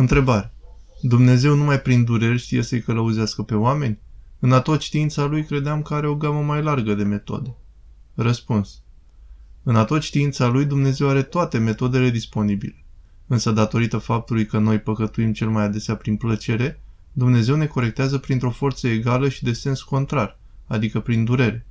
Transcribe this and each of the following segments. Întrebare. Dumnezeu numai prin dureri știe să-i călăuzească pe oameni? În a tot știința lui credeam că are o gamă mai largă de metode. Răspuns. În a tot știința lui Dumnezeu are toate metodele disponibile. Însă datorită faptului că noi păcătuim cel mai adesea prin plăcere, Dumnezeu ne corectează printr-o forță egală și de sens contrar, adică prin durere.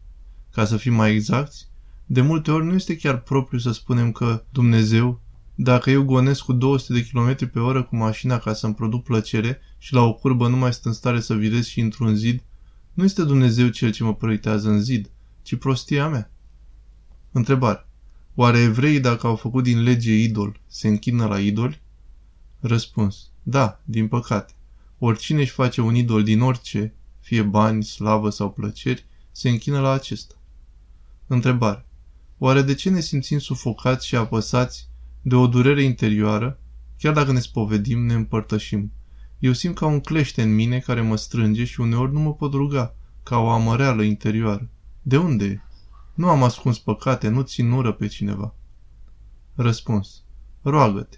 Ca să fim mai exacti, de multe ori nu este chiar propriu să spunem că Dumnezeu, dacă eu gonesc cu 200 de km pe oră cu mașina ca să-mi produc plăcere și la o curbă nu mai sunt în stare să virez și intru în zid, nu este Dumnezeu cel ce mă proiectează în zid, ci prostia mea. Întrebare. Oare evreii, dacă au făcut din lege idol, se închină la idoli? Răspuns. Da, din păcate. Oricine își face un idol din orice, fie bani, slavă sau plăceri, se închină la acesta. Întrebare. Oare de ce ne simțim sufocați și apăsați de o durere interioară, chiar dacă ne spovedim, ne împărtășim? Eu simt ca un clește în mine care mă strânge și uneori nu mă pot ruga, ca o amăreală interioară. De unde e? Nu am ascuns păcate, nu țin ură pe cineva. Răspuns. Roagă-te.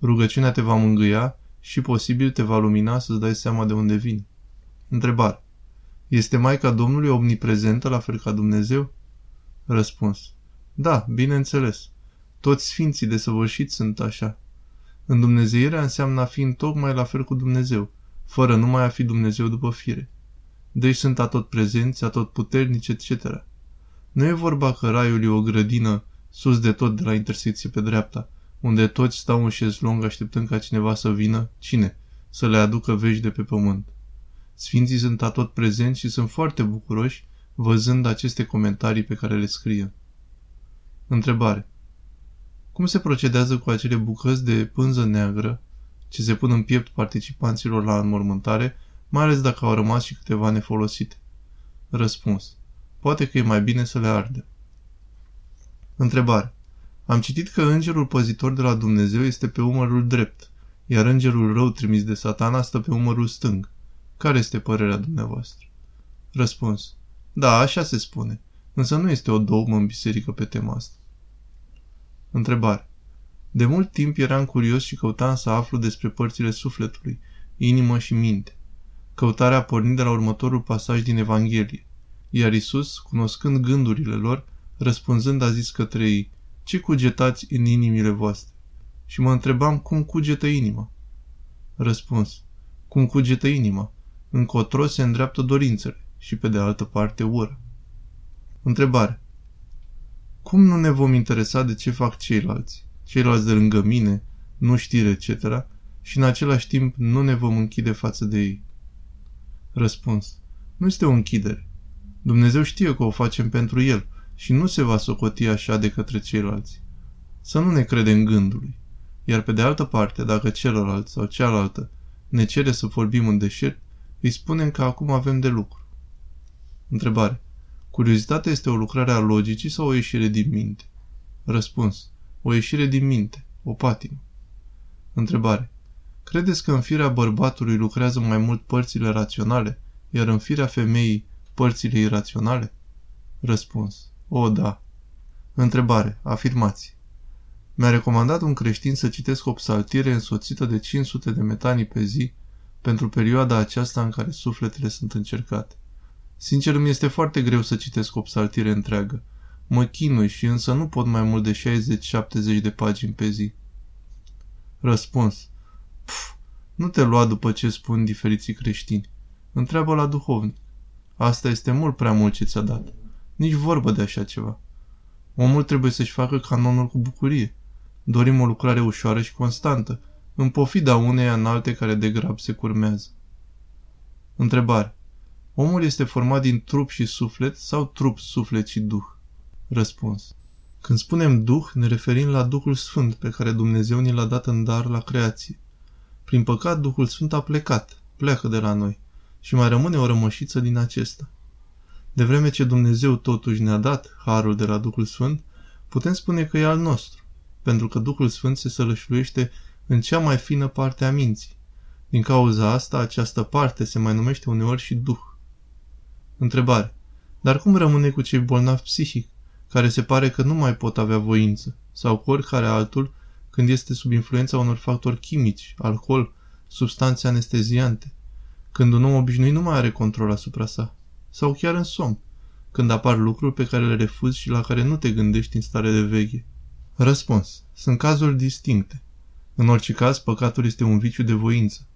Rugăciunea te va mângâia și posibil te va lumina să-ți dai seama de unde vine. Întrebare. Este Maica Domnului omniprezentă la fel ca Dumnezeu? Răspuns. Da, bineînțeles. Toți sfinții desăvârșiți sunt așa. Îndumnezeirea înseamnă a fi în tocmai la fel cu Dumnezeu, fără numai a fi Dumnezeu după fire. Deci sunt atotprezenți, atotputernici, etc. Nu e vorba că raiul e o grădină sus de tot de la intersecție pe dreapta, unde toți stau în șezlong așteptând ca cineva să vină, cine? Să le aducă vești de pe pământ. Sfinții sunt atotprezenți și sunt foarte bucuroși văzând aceste comentarii pe care le scrie. Întrebare. Cum se procedează cu acele bucăți de pânză neagră ce se pun în piept participanților la înmormântare, mai ales dacă au rămas și câteva nefolosite? Răspuns. Poate că e mai bine să le arde. Întrebare. Am citit că îngerul păzitor de la Dumnezeu este pe umărul drept, iar îngerul rău trimis de Satana stă pe umărul stâng. Care este părerea dumneavoastră? Răspuns. Da, așa se spune, însă nu este o dogmă în biserică pe tema asta. Întrebare. De mult timp eram curios și căutam să aflu despre părțile sufletului, inimă și minte. Căutarea a pornit de la următorul pasaj din Evanghelie. Iar Iisus, cunoscând gândurile lor, răspunzând a zis către ei, ce cugetați în inimile voastre? Și mă întrebam cum cugetă inima. Răspuns. Cum cugetă inima? Încotro se îndreaptă dorințele și pe de altă parte ură. Întrebare. Cum nu ne vom interesa de ce fac ceilalți? Ceilalți de lângă mine, nu știre, etc. Și în același timp nu ne vom închide față de ei. Răspuns. Nu este o închidere. Dumnezeu știe că o facem pentru El și nu se va socoti așa de către ceilalți. Să nu ne credem gândului. Iar pe de altă parte, dacă celălalt sau cealaltă ne cere să vorbim în deșert, îi spunem că acum avem de lucru. Întrebare. Curiozitatea este o lucrare a logicii sau o ieșire din minte? Răspuns. O ieșire din minte, o patimă. Întrebare. Credeți că în firea bărbatului lucrează mai mult părțile raționale, iar în firea femeii părțile iraționale? Răspuns. O, da. Întrebare. Afirmații. Mi-a recomandat un creștin să citesc o psaltire însoțită de 500 de metanii pe zi pentru perioada aceasta în care sufletele sunt încercate. Sincer, îmi este foarte greu să citesc o psaltire întreagă. Mă chinui și însă nu pot mai mult de 60-70 de pagini pe zi. Răspuns. Nu te lua după ce spun diferiții creștini. Întreabă la duhovnic. Asta este mult prea mult ce ți-a dat. Nici vorbă de așa ceva. Omul trebuie să-și facă canonul cu bucurie. Dorim o lucrare ușoară și constantă, în pofida uneia în alte care de grab se curmează. Întrebare. Omul este format din trup și suflet sau trup, suflet și duh? Răspuns. Când spunem duh, ne referim la Duhul Sfânt pe care Dumnezeu ni l-a dat în dar la creație. Prin păcat, Duhul Sfânt a plecat, pleacă de la noi. Și mai rămâne o rămășiță din acesta. De vreme ce Dumnezeu totuși ne-a dat harul de la Duhul Sfânt, putem spune că e al nostru, pentru că Duhul Sfânt se sălășluiește în cea mai fină parte a minții. Din cauza asta, această parte se mai numește uneori și Duh. Întrebare. Dar cum rămâne cu cei bolnavi psihic, care se pare că nu mai pot avea voință, sau cu oricare altul, când este sub influența unor factori chimici, alcool, substanțe anesteziante, când un om obișnuit nu mai are control asupra sa, sau chiar în somn, când apar lucruri pe care le refuzi și la care nu te gândești în stare de veche. Răspuns. Sunt cazuri distincte. În orice caz, păcatul este un viciu de voință.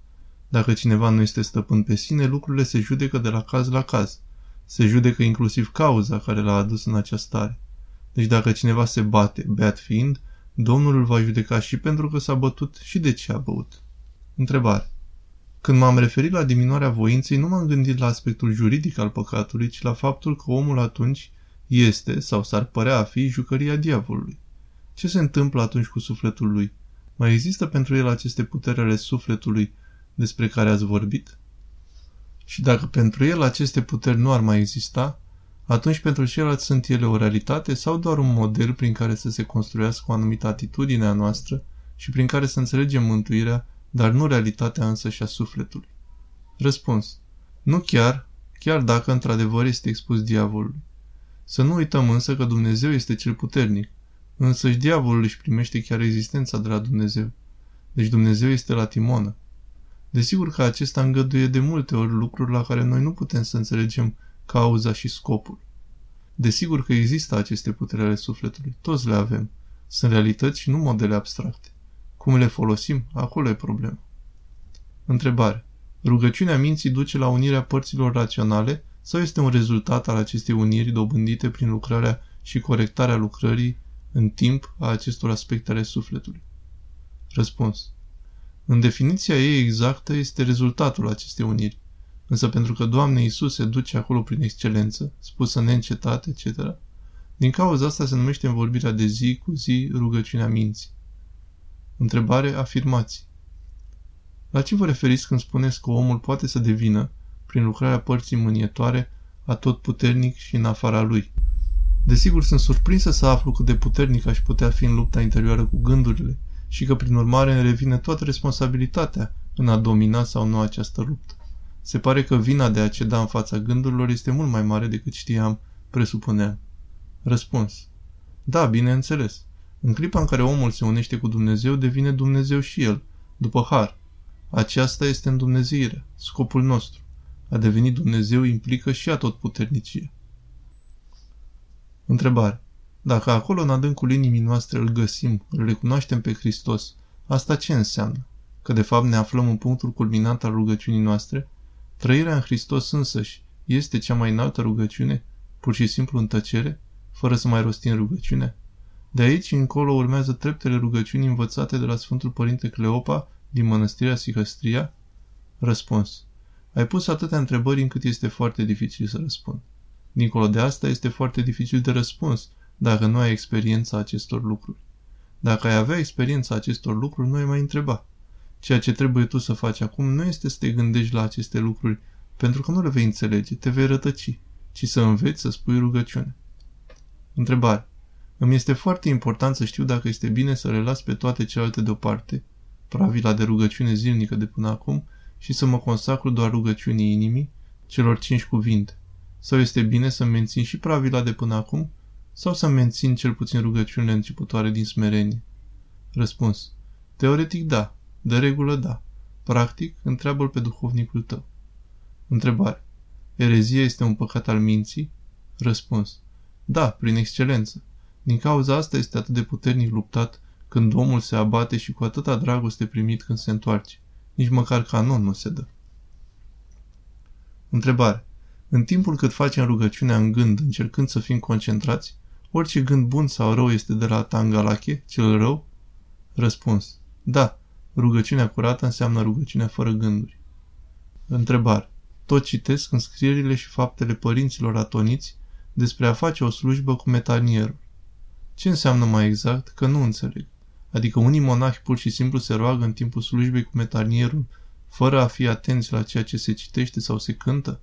Dacă cineva nu este stăpân pe sine, lucrurile se judecă de la caz la caz. Se judecă inclusiv cauza care l-a adus în această stare. Deci dacă cineva se bate, beat fiind, Domnul îl va judeca și pentru că s-a bătut și de ce a băut. Întrebare. Când m-am referit la diminuarea voinței, nu m-am gândit la aspectul juridic al păcatului, ci la faptul că omul atunci este sau s-ar părea a fi jucăria diavolului. Ce se întâmplă atunci cu sufletul lui? Mai există pentru el aceste puteri ale sufletului despre care ați vorbit? Și dacă pentru el aceste puteri nu ar mai exista, atunci pentru ceilalți sunt ele o realitate sau doar un model prin care să se construiască o anumită atitudine a noastră și prin care să înțelegem mântuirea, dar nu realitatea însăși a sufletului? Răspuns. Nu chiar dacă într-adevăr este expus diavolului. Să nu uităm însă că Dumnezeu este cel puternic, însăși diavolul își primește chiar existența de la Dumnezeu. Deci Dumnezeu este la timonă. Desigur că acesta îngăduie de multe ori lucruri la care noi nu putem să înțelegem cauza și scopul. Desigur că există aceste puteri ale sufletului, toți le avem. Sunt realități și nu modele abstracte. Cum le folosim, acolo e problema. Întrebare. Rugăciunea minții duce la unirea părților raționale sau este un rezultat al acestei uniri dobândite prin lucrarea și corectarea lucrării în timp a acestor aspecte ale sufletului? Răspuns. În definiția ei exactă este rezultatul acestei uniri. Însă pentru că Doamne Iisus se duce acolo prin excelență, spusă neîncetat, etc., din cauza asta se numește în vorbirea de zi cu zi rugăciunea minții. Întrebare, afirmații. La ce vă referiți când spuneți că omul poate să devină, prin lucrarea părții mânietoare, atotputernic și în afara lui? Desigur, sunt surprinsă să aflu cât de puternic aș putea fi în lupta interioară cu gândurile și că, prin urmare, îmi revine toată responsabilitatea în a domina sau nu această luptă. Se pare că vina de a ceda în fața gândurilor este mult mai mare decât știam, presupuneam. Răspuns. Da, bineînțeles. În clipa în care omul se unește cu Dumnezeu, devine Dumnezeu și el, după har. Aceasta este îndumnezeirea, scopul nostru. A deveni Dumnezeu implică și atotputernicie. Întrebare. Dacă acolo în adâncul inimii noastre îl găsim, îl recunoaștem pe Hristos, asta ce înseamnă? Că de fapt ne aflăm în punctul culminant al rugăciunii noastre? Trăirea în Hristos însăși este cea mai înaltă rugăciune? Pur și simplu în tăcere? Fără să mai rostim rugăciunea? De aici încolo urmează treptele rugăciunii învățate de la Sfântul Părinte Cleopa din mănăstirea Sihăstria? Răspuns. Ai pus atâtea întrebări încât este foarte dificil să răspund. Dincolo de asta este foarte dificil de răspuns dacă nu ai experiența acestor lucruri. Dacă ai avea experiența acestor lucruri, nu ai mai întreba. Ceea ce trebuie tu să faci acum nu este să te gândești la aceste lucruri, pentru că nu le vei înțelege, te vei rătăci, ci să înveți să spui rugăciune. Întrebare. Îmi este foarte important să știu dacă este bine să le las pe toate celelalte deoparte, pravila de rugăciune zilnică de până acum, și să mă consacru doar rugăciunii inimii, celor 5 cuvinte. Sau este bine să mențin și pravila de până acum, sau să mențin cel puțin rugăciunile începutoare din smerenie? Răspuns. Teoretic da, de regulă da. Practic, întreabă-l pe duhovnicul tău. Întrebare. Erezia este un păcat al minții? Răspuns. Da, prin excelență. Din cauza asta este atât de puternic luptat când omul se abate și cu atâta dragoste primit când se întoarce. Nici măcar canon nu se dă. Întrebare. În timpul cât facem rugăciunea în gând, încercând să fim concentrați, orice gând bun sau rău este de la Tangalache, cel rău? Răspuns. Da, rugăciunea curată înseamnă rugăciunea fără gânduri. Întrebare. Tot citesc înscrierile și faptele părinților atoniți despre a face o slujbă cu metanierul. Ce înseamnă mai exact? Că nu înțeleg. Adică unii monahi pur și simplu se roagă în timpul slujbei cu metanierul, fără a fi atenți la ceea ce se citește sau se cântă?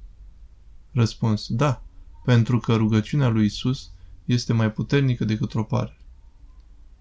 Răspuns. Da, pentru că rugăciunea lui Isus este mai puternică decât o pare.